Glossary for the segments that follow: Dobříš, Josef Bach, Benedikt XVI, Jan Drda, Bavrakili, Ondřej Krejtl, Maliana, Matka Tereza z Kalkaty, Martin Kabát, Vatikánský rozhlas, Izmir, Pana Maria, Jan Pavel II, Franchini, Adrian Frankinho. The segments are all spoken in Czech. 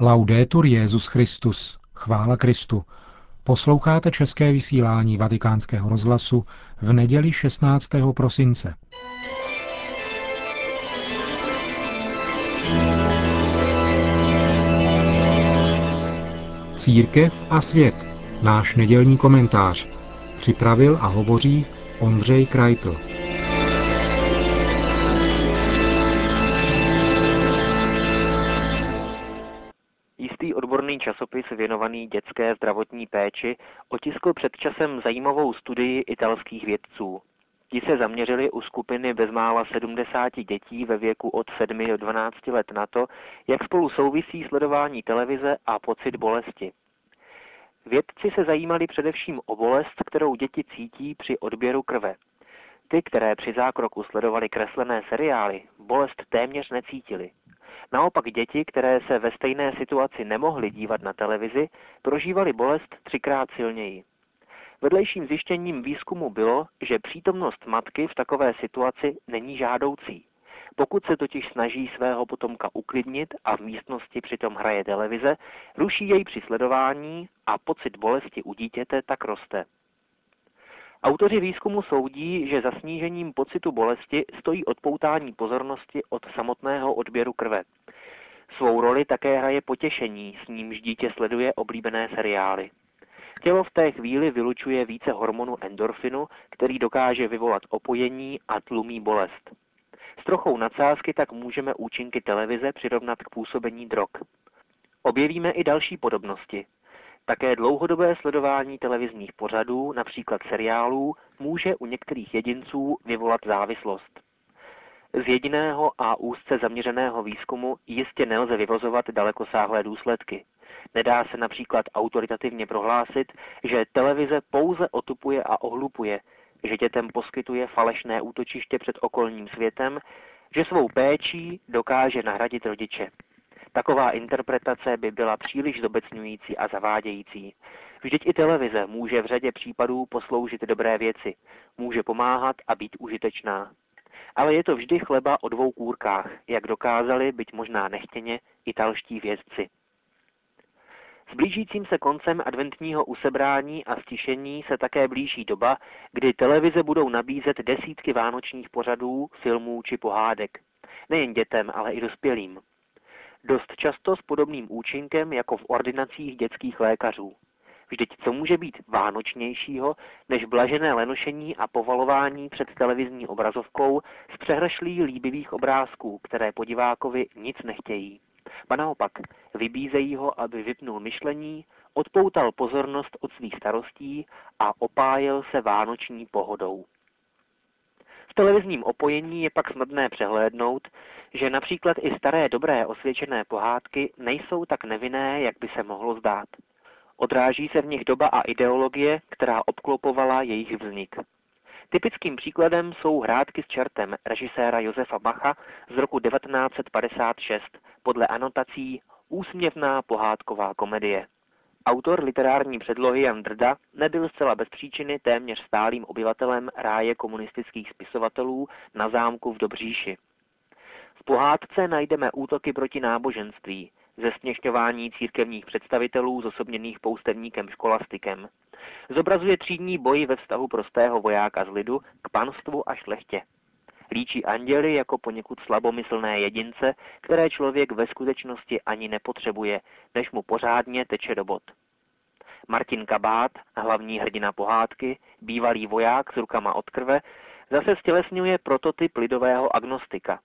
Laudetur Jesus Christus, chvála Kristu. Posloucháte české vysílání Vatikánského rozhlasu v neděli 16. prosince. Církev a svět. Náš nedělní komentář. Připravil a hovoří Ondřej Krejtl. Odborný časopis věnovaný dětské zdravotní péči otiskl před časem zajímavou studii italských vědců. Ti se zaměřili u skupiny bezmála 70 dětí ve věku od 7 do 12 let na to, jak spolu souvisí sledování televize a pocit bolesti. Vědci se zajímali především o bolest, kterou děti cítí při odběru krve. Ty, které při zákroku sledovaly kreslené seriály, bolest téměř necítili. Naopak děti, které se ve stejné situaci nemohly dívat na televizi, prožívaly bolest 3krát silněji. Vedlejším zjištěním výzkumu bylo, že přítomnost matky v takové situaci není žádoucí. Pokud se totiž snaží svého potomka uklidnit a v místnosti přitom hraje televize, ruší jej při sledování a pocit bolesti u dítěte tak roste. Autoři výzkumu soudí, že za snížením pocitu bolesti stojí odpoutání pozornosti od samotného odběru krve. Svou roli také hraje potěšení, s nímž dítě sleduje oblíbené seriály. Tělo v té chvíli vylučuje více hormonu endorfinu, který dokáže vyvolat opojení a tlumí bolest. S trochou nadsázky tak můžeme účinky televize přirovnat k působení drog. Objevíme i další podobnosti. Také dlouhodobé sledování televizních pořadů, například seriálů, může u některých jedinců vyvolat závislost. Z jediného a úzce zaměřeného výzkumu jistě nelze vyvozovat dalekosáhlé důsledky. Nedá se například autoritativně prohlásit, že televize pouze otupuje a ohlupuje, že dětem poskytuje falešné útočiště před okolním světem, že svou péčí dokáže nahradit rodiče. Taková interpretace by byla příliš zobecňující a zavádějící. Vždyť i televize může v řadě případů posloužit dobré věci, může pomáhat a být užitečná. Ale je to vždy chleba o dvou kůrkách, jak dokázali, byť možná nechtěně, italští vědci. S blížícím se koncem adventního usebrání a stišení se také blíží doba, kdy televize budou nabízet desítky vánočních pořadů, filmů či pohádek. Nejen dětem, ale i dospělým. Dost často s podobným účinkem jako v ordinacích dětských lékařů. Vždyť co může být vánočnějšího, než blažené lenošení a povalování před televizní obrazovkou z přehrašlí líbivých obrázků, které podivákovi nic nechtějí. Ba naopak, vybízejí ho, aby vypnul myšlení, odpoutal pozornost od svých starostí a opájel se vánoční pohodou. V televizním opojení je pak snadné přehlédnout, že například i staré dobré osvědčené pohádky nejsou tak nevinné, jak by se mohlo zdát. Odráží se v nich doba a ideologie, která obklopovala jejich vznik. Typickým příkladem jsou Hrátky s čertem režiséra Josefa Bacha z roku 1956, podle anotací úsměvná pohádková komedie. Autor literární předlohy Jan Drda nebyl zcela bez příčiny téměř stálým obyvatelem ráje komunistických spisovatelů na zámku v Dobříši. V pohádce najdeme útoky proti náboženství, zesměšňování církevních představitelů zosobněných poustevníkem školastikem. Zobrazuje třídní boj ve vztahu prostého vojáka z lidu k panstvu a šlechtě. Líčí anděly jako poněkud slabomyslné jedince, které člověk ve skutečnosti ani nepotřebuje, než mu pořádně teče do bot. Martin Kabát, hlavní hrdina pohádky, bývalý voják s rukama od krve, zase stělesňuje prototyp lidového agnostika.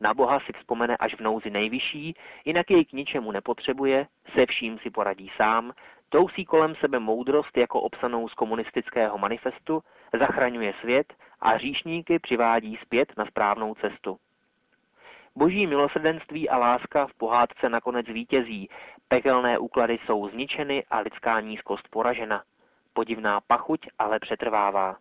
Na Boha si vzpomene až v nouzi nejvyšší, jinak jej k ničemu nepotřebuje, se vším si poradí sám, tousí kolem sebe moudrost jako obsanou z komunistického manifestu, zachraňuje svět a hříšníky přivádí zpět na správnou cestu. Boží milosrdenství a láska v pohádce nakonec vítězí, pekelné úklady jsou zničeny a lidská nízkost poražena. Podivná pachuť ale přetrvává.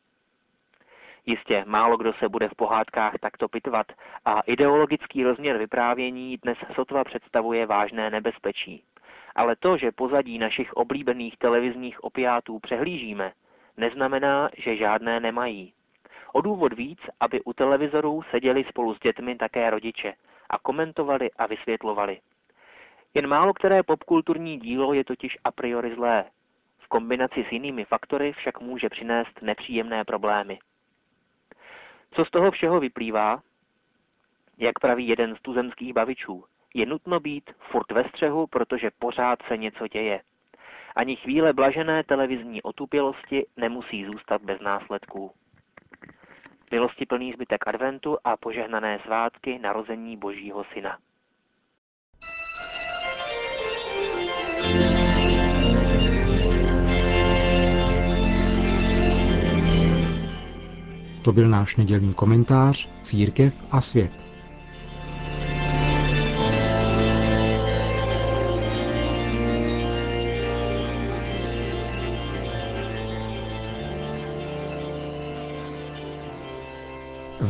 Jistě, málo kdo se bude v pohádkách takto pitvat a ideologický rozměr vyprávění dnes sotva představuje vážné nebezpečí. Ale to, že pozadí našich oblíbených televizních opiátů přehlížíme, neznamená, že žádné nemají. O důvod víc, aby u televizorů seděli spolu s dětmi také rodiče a komentovali a vysvětlovali. Jen málo které popkulturní dílo je totiž a priori zlé. V kombinaci s jinými faktory však může přinést nepříjemné problémy. Co z toho všeho vyplývá? Jak praví jeden z tuzemských bavičů, je nutno být furt ve střehu, protože pořád se něco děje. Ani chvíle blažené televizní otupělosti nemusí zůstat bez následků. Milostiplný zbytek adventu a požehnané svátky narození Božího Syna. To byl náš nedělní komentář Církev a svět. V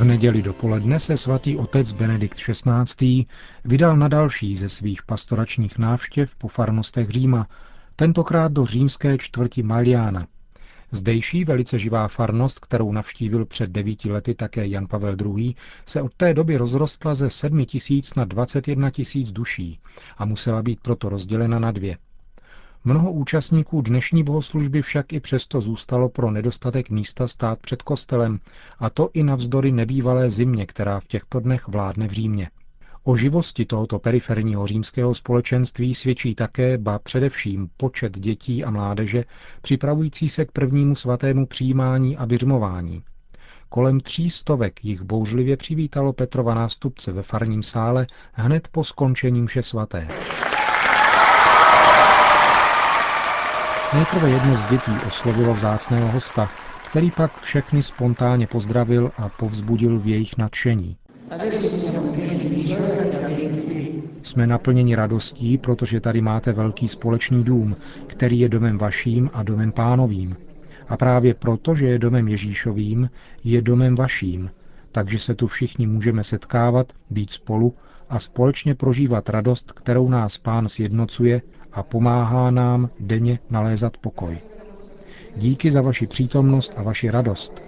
neděli dopoledne se svatý otec Benedikt XVI. Vydal na další ze svých pastoračních návštěv po farnostech Říma, tentokrát do římské čtvrti Maliana. Zdejší velice živá farnost, kterou navštívil před 9 lety také Jan Pavel II., se od té doby rozrostla ze 7 000 na 21 000 duší a musela být proto rozdělena na dvě. Mnoho účastníků dnešní bohoslužby však i přesto zůstalo pro nedostatek místa stát před kostelem, a to i navzdory nebývalé zimě, která v těchto dnech vládne v Římě. O živosti tohoto periferního římského společenství svědčí také, ba především počet dětí a mládeže, připravující se k prvnímu svatému přijímání a biřmování. Kolem 300 jich bouřlivě přivítalo Petrova nástupce ve farním sále hned po skončení mše svaté. Nejprve jedno z dětí oslovilo vzácného hosta, který pak všechny spontánně pozdravil a povzbudil v jejich nadšení. Jsme naplněni radostí, protože tady máte velký společný dům, který je domem vaším a domem pánovým. A právě proto, že je domem Ježíšovým, je domem vaším, takže se tu všichni můžeme setkávat, být spolu a společně prožívat radost, kterou nás Pán sjednocuje a pomáhá nám denně nalézat pokoj. Díky za vaši přítomnost a vaši radost.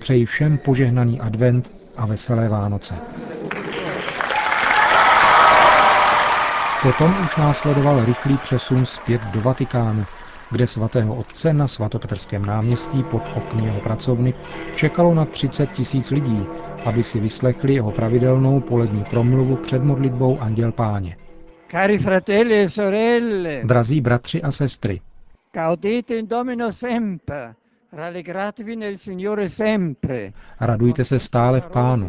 Přeji všem požehnaný advent a veselé Vánoce. Potom už následoval rychlý přesun zpět do Vatikánu, kde svatého otce na Svatopetrském náměstí pod okny jeho pracovny čekalo na 30 000 lidí, aby si vyslechli jeho pravidelnou polední promluvu před modlitbou Anděl Páně. Cari fratelli e sorelle, drazí bratři a sestry, gaudete in Domino sempre. Radujte se stále v Pánu.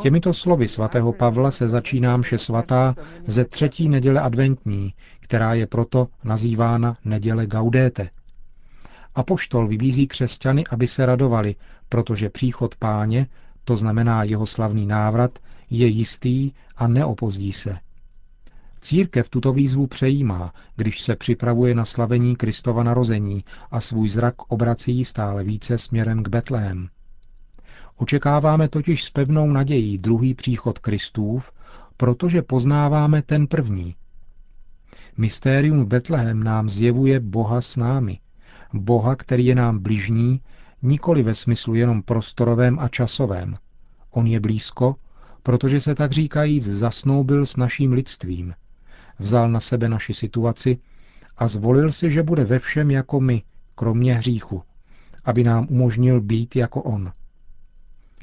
Těmito slovy svatého Pavla se začíná mše svatá ze 3. neděle adventní, která je proto nazývána neděle Gaudete. Apoštol vybízí křesťany, aby se radovali, protože příchod Páně, to znamená jeho slavný návrat, je jistý a neopozdí se. Církev tuto výzvu přejímá, když se připravuje na slavení Kristova narození a svůj zrak obrací stále více směrem k Betlému. Očekáváme totiž s pevnou nadějí druhý příchod Kristův, protože poznáváme ten první. Mystérium v Betlému nám zjevuje Boha s námi, Boha, který je nám bližní, nikoli ve smyslu jenom prostorovém a časovém. On je blízko, protože se tak říkajíc zasnoubil s naším lidstvím. Vzal na sebe naši situaci a zvolil si, že bude ve všem jako my, kromě hříchu, aby nám umožnil být jako on.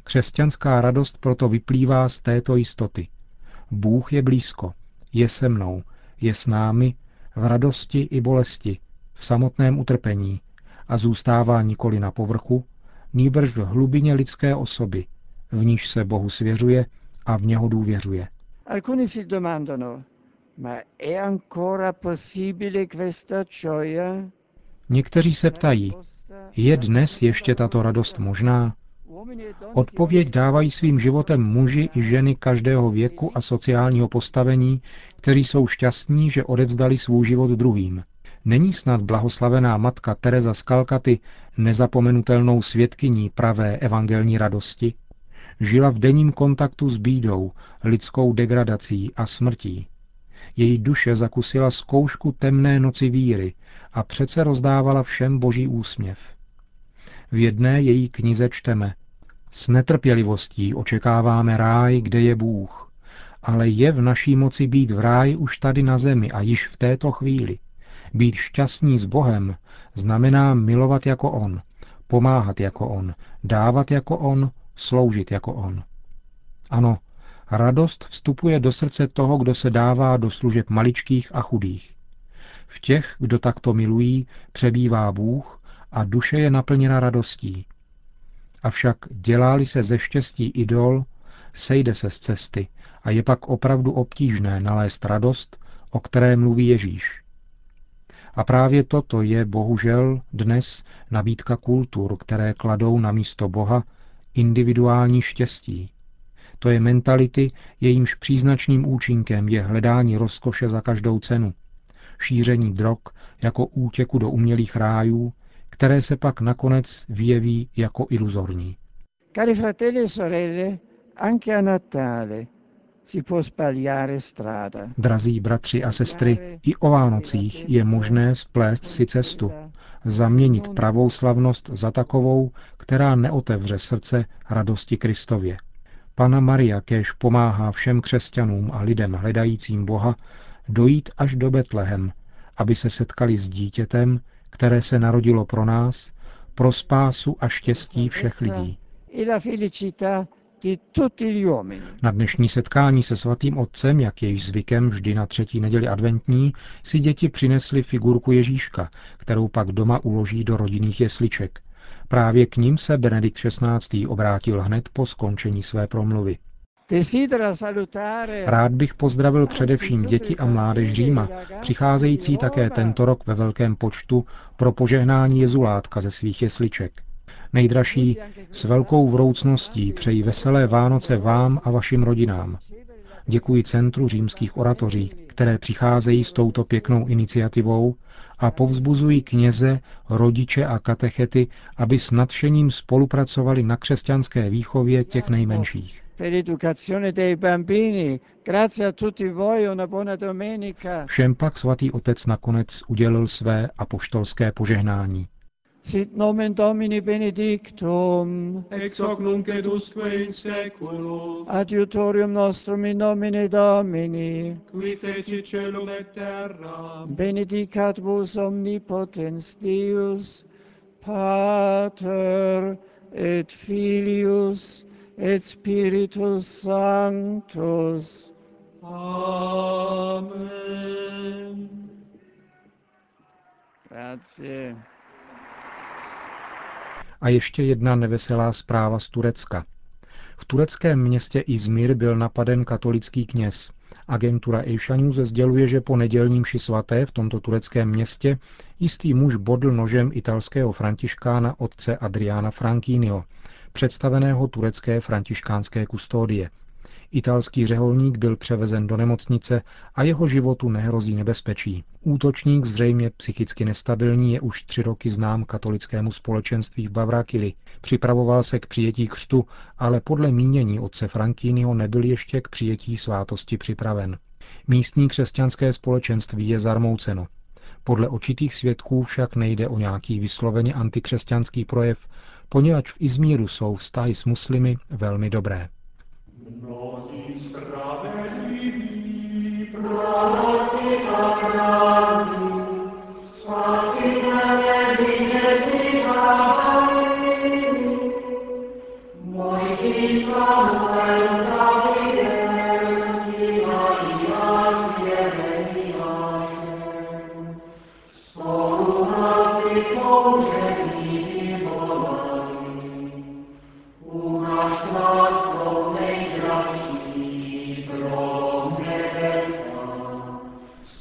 Křesťanská radost proto vyplývá z této jistoty. Bůh je blízko, je se mnou, je s námi v radosti i bolesti, v samotném utrpení a zůstává nikoli na povrchu, nýbrž v hlubině lidské osoby, v níž se Bohu svěřuje a v něho důvěřuje. Alcuni si domandano, ma è ancora possibile questa gioia? Někteří se ptají, je dnes ještě tato radost možná? Odpověď dávají svým životem muži i ženy každého věku a sociálního postavení, kteří jsou šťastní, že odevzdali svůj život druhým. Není snad blahoslavená matka Tereza z Kalkaty nezapomenutelnou svědkyní pravé evangelní radosti? Žila v denním kontaktu s bídou, lidskou degradací a smrtí. Její duše zakusila zkoušku temné noci víry a přece rozdávala všem boží úsměv. V jedné její knize čteme: S netrpělivostí očekáváme ráj, kde je Bůh, ale je v naší moci být v ráji už tady na zemi a již v této chvíli. Být šťastní s Bohem znamená milovat jako on, pomáhat jako on, dávat jako on, sloužit jako on. Ano, radost vstupuje do srdce toho, kdo se dává do služeb maličkých a chudých. V těch, kdo takto milují, přebývá Bůh a duše je naplněna radostí. Avšak dělá-li se ze štěstí idol, sejde se z cesty a je pak opravdu obtížné nalézt radost, o které mluví Ježíš. A právě toto je bohužel dnes nabídka kultur, které kladou na místo Boha individuální štěstí. To je mentality, jejímž příznačným účinkem je hledání rozkoše za každou cenu, šíření drog jako útěku do umělých rájů, které se pak nakonec vyjeví jako iluzorní. Cari fratelli e sorelle, anche a Natale si può sbagliare strada. Drazí bratři a sestry, i o Vánocích je možné splést si cestu, zaměnit pravou slavnost za takovou, která neotevře srdce radosti Kristově. Pana Maria kéž pomáhá všem křesťanům a lidem hledajícím Boha dojít až do Betlehem, aby se setkali s dítětem, které se narodilo pro nás, pro spásu a štěstí všech lidí. Na dnešní setkání se svatým otcem, jak je již zvykem vždy na třetí neděli adventní, si děti přinesly figurku Ježíška, kterou pak doma uloží do rodinných jesliček. Právě k nim se Benedikt XVI. Obrátil hned po skončení své promluvy. Rád bych pozdravil především děti a mládež Říma, přicházející také tento rok ve velkém počtu pro požehnání Jezulátka ze svých jesliček. Nejdražší, s velkou vroucností přeji veselé Vánoce vám a vašim rodinám. Děkuji Centru římských oratoří, které přicházejí s touto pěknou iniciativou a povzbuzují kněze, rodiče a katechety, aby s nadšením spolupracovali na křesťanské výchově těch nejmenších. Všem pak svatý otec nakonec udělil své apoštolské požehnání. Sit nomen Domini benedictum, ex hoc nunc et usque in seculum, adiutorium nostrum in nomine Domini, qui fecit caelum et terram, benedicat vos omnipotens Deus, Pater et Filius et Spiritus Sanctus. Amen. Grazie. A ještě jedna neveselá zpráva z Turecka. V tureckém městě Izmir byl napaden katolický kněz. Agentura Asia News sděluje, že po nedělním mši svaté v tomto tureckém městě jistý muž bodl nožem italského františkána otce Adriana Frankinho, představeného turecké františkánské kustodie. Italský řeholník byl převezen do nemocnice a jeho životu nehrozí nebezpečí. Útočník, zřejmě psychicky nestabilní, je už 3 roky znám katolickému společenství v Bavrakili. Připravoval se k přijetí křtu, ale podle mínění otce Franchiniho nebyl ještě k přijetí svátosti připraven. Místní křesťanské společenství je zarmouceno. Podle očitých svědků však nejde o nějaký vysloveně antikřesťanský projev, poněvadž v Izmíru jsou vztahy s muslimy velmi dobré.